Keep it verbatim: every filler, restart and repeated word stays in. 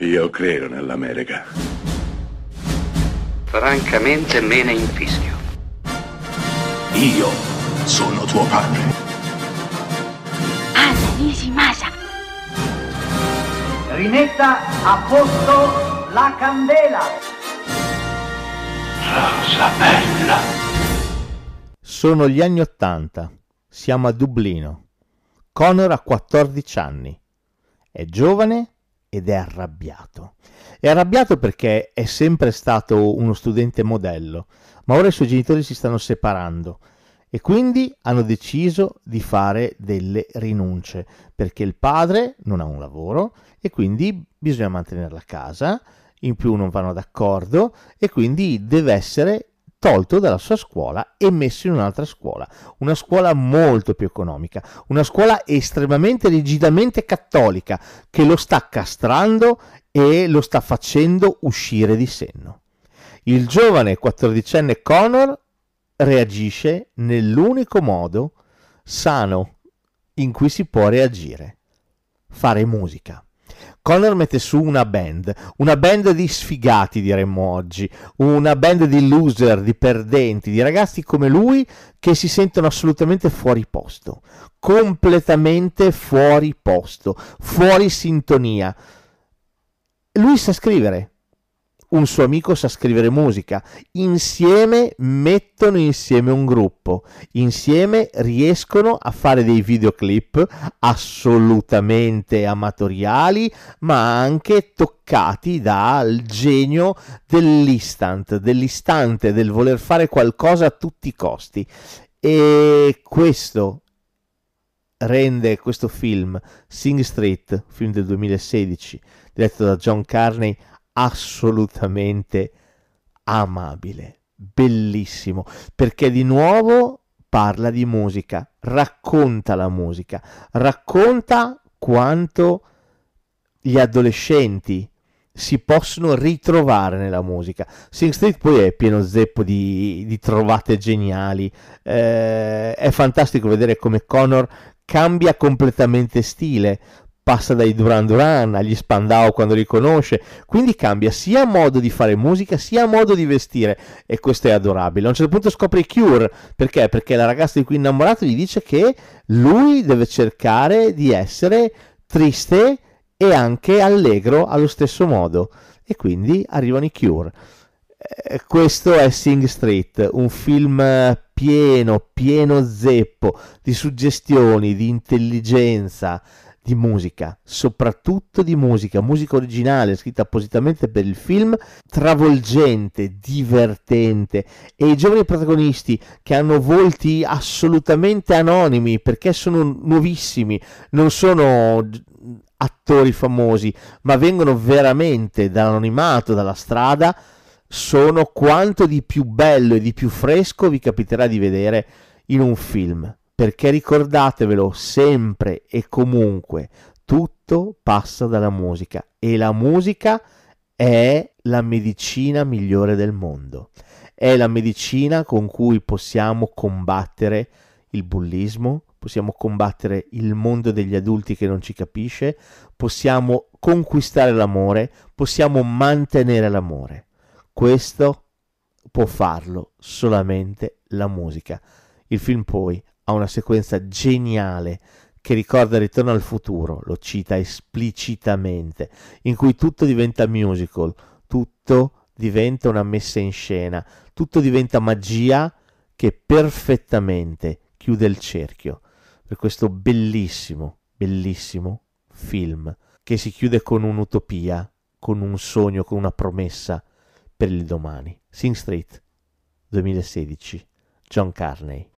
Io credo nell'America. Francamente me ne infischio. Io sono tuo padre. Anna Nishimasa. Rimetta a posto la candela. Rosa bella. Sono gli anni Ottanta. Siamo a Dublino. Connor ha quattordici anni. È giovane ed è arrabbiato. È arrabbiato perché è sempre stato uno studente modello, ma ora i suoi genitori si stanno separando e quindi hanno deciso di fare delle rinunce, perché il padre non ha un lavoro e quindi bisogna mantenere la casa, in più non vanno d'accordo e quindi deve essere tolto dalla sua scuola e messo in un'altra scuola, una scuola molto più economica, una scuola estremamente rigidamente cattolica che lo sta castrando e lo sta facendo uscire di senno. Il giovane quattordicenne Connor reagisce nell'unico modo sano in cui si può reagire: fare musica. Connor mette su una band, una band di sfigati diremmo oggi, una band di loser, di perdenti, di ragazzi come lui che si sentono assolutamente fuori posto, completamente fuori posto, fuori sintonia. Lui sa scrivere, un suo amico sa scrivere musica, insieme mettono insieme un gruppo, insieme riescono a fare dei videoclip assolutamente amatoriali, ma anche toccati dal genio dell'instant, dell'istante, del voler fare qualcosa a tutti i costi. E questo rende questo film, Sing Street, film del duemilasedici, diretto da John Carney, assolutamente amabile, bellissimo, perché di nuovo parla di musica, racconta la musica, racconta quanto gli adolescenti si possono ritrovare nella musica. Sing Street poi è pieno zeppo di, di trovate geniali, eh, è fantastico vedere come Connor cambia completamente stile, passa dai Duran Duran agli Spandau quando li conosce, quindi cambia sia modo di fare musica sia modo di vestire, e questo è adorabile. A un certo punto scopre i Cure, perché? Perché la ragazza di cui è innamorato gli dice che lui deve cercare di essere triste e anche allegro allo stesso modo, e quindi arrivano i Cure. Eh, questo è Sing Street, un film pieno, pieno zeppo di suggestioni, di intelligenza, di musica, soprattutto di musica, musica originale scritta appositamente per il film, travolgente, divertente, e i giovani protagonisti che hanno volti assolutamente anonimi perché sono nuovissimi, non sono attori famosi, ma vengono veramente dall'anonimato, dalla strada, sono quanto di più bello e di più fresco vi capiterà di vedere in un film. Perché ricordatevelo sempre e comunque, tutto passa dalla musica e la musica è la medicina migliore del mondo. È la medicina con cui possiamo combattere il bullismo, possiamo combattere il mondo degli adulti che non ci capisce, possiamo conquistare l'amore, possiamo mantenere l'amore. Questo può farlo solamente la musica. Il film poi ha una sequenza geniale che ricorda Ritorno al futuro, lo cita esplicitamente, in cui tutto diventa musical, tutto diventa una messa in scena, tutto diventa magia che perfettamente chiude il cerchio per questo bellissimo, bellissimo film che si chiude con un'utopia, con un sogno, con una promessa per il domani. Sing Street, duemilasedici, John Carney.